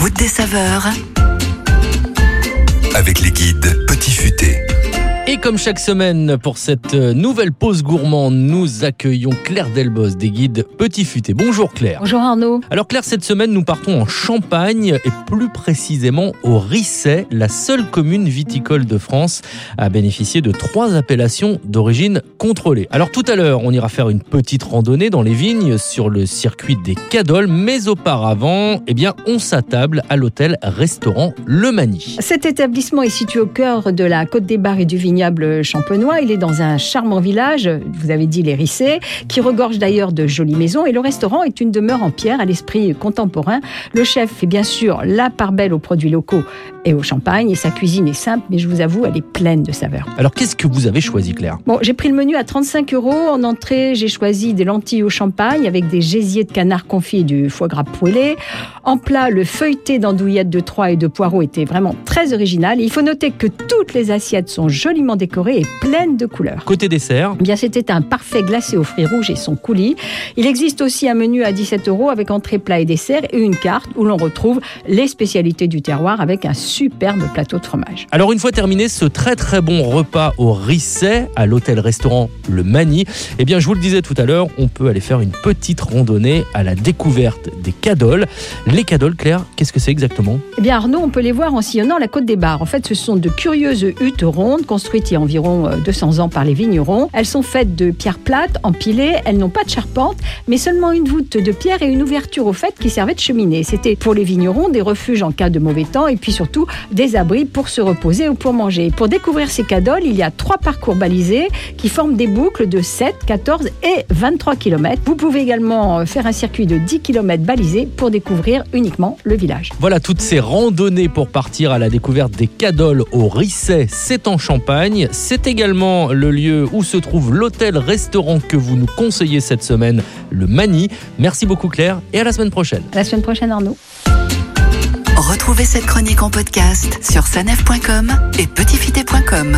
route des saveurs avec les guides Petit Futé. Et comme chaque semaine, pour cette nouvelle pause gourmande, nous accueillons Claire Delbos des guides Petit Futé. Bonjour Claire. Bonjour Arnaud. Alors Claire, cette semaine, nous partons en Champagne et plus précisément au Riceys, la seule commune viticole de France à bénéficier de 3 appellations d'origine contrôlée. Alors tout à l'heure, on ira faire une petite randonnée dans les vignes sur le circuit des Cadoles, mais auparavant, on s'attable à l'hôtel-restaurant Le Mani. Cet établissement est situé au cœur de la Côte des Bars et du Vignoble Champenois. Il est dans un charmant village, vous avez dit les Riceys, qui regorge d'ailleurs de jolies maisons, et le restaurant est une demeure en pierre à l'esprit contemporain. Le chef fait bien sûr la part belle aux produits locaux et au champagne, et sa cuisine est simple, mais je vous avoue, elle est pleine de saveurs. Alors qu'est-ce que vous avez choisi Claire ? Bon, j'ai pris le menu à 35 €. En entrée, j'ai choisi des lentilles au champagne avec des gésiers de canard confit et du foie gras poêlé. En plat, le feuilleté d'andouillettes de Troyes et de poireaux était vraiment très original. Et il faut noter que toutes les assiettes sont joliment décorée et pleine de couleurs. Côté dessert, c'était un parfait glacé aux fruits rouges et son coulis. Il existe aussi un menu à 17 € avec entrée, plat et dessert, et une carte où l'on retrouve les spécialités du terroir avec un superbe plateau de fromage. Alors une fois terminé ce très très bon repas au Riceys, à l'hôtel-restaurant Le Mani, je vous le disais tout à l'heure, on peut aller faire une petite randonnée à la découverte des Cadoles. Les Cadoles, Claire, qu'est-ce que c'est exactement ? Arnaud, on peut les voir en sillonnant la Côte des Bars. En fait, ce sont de curieuses huttes rondes construites il y a environ 200 ans par les vignerons. Elles sont faites de pierres plates, empilées. Elles n'ont pas de charpente, mais seulement une voûte de pierre et une ouverture au fait qui servait de cheminée. C'était pour les vignerons des refuges en cas de mauvais temps, et puis surtout des abris pour se reposer ou pour manger. Pour découvrir ces cadoles, il y a 3 parcours balisés qui forment des boucles de 7, 14 et 23 km. Vous pouvez également faire un circuit de 10 km balisé pour découvrir uniquement le village. Voilà toutes ces randonnées pour partir à la découverte des Cadoles au Riceys, c'est en Champagne. C'est également le lieu où se trouve l'hôtel-restaurant que vous nous conseillez cette semaine, Le Mani. Merci beaucoup Claire, et à la semaine prochaine. À la semaine prochaine Arnaud. Retrouvez cette chronique en podcast sur sanef.com et petitfuté.com.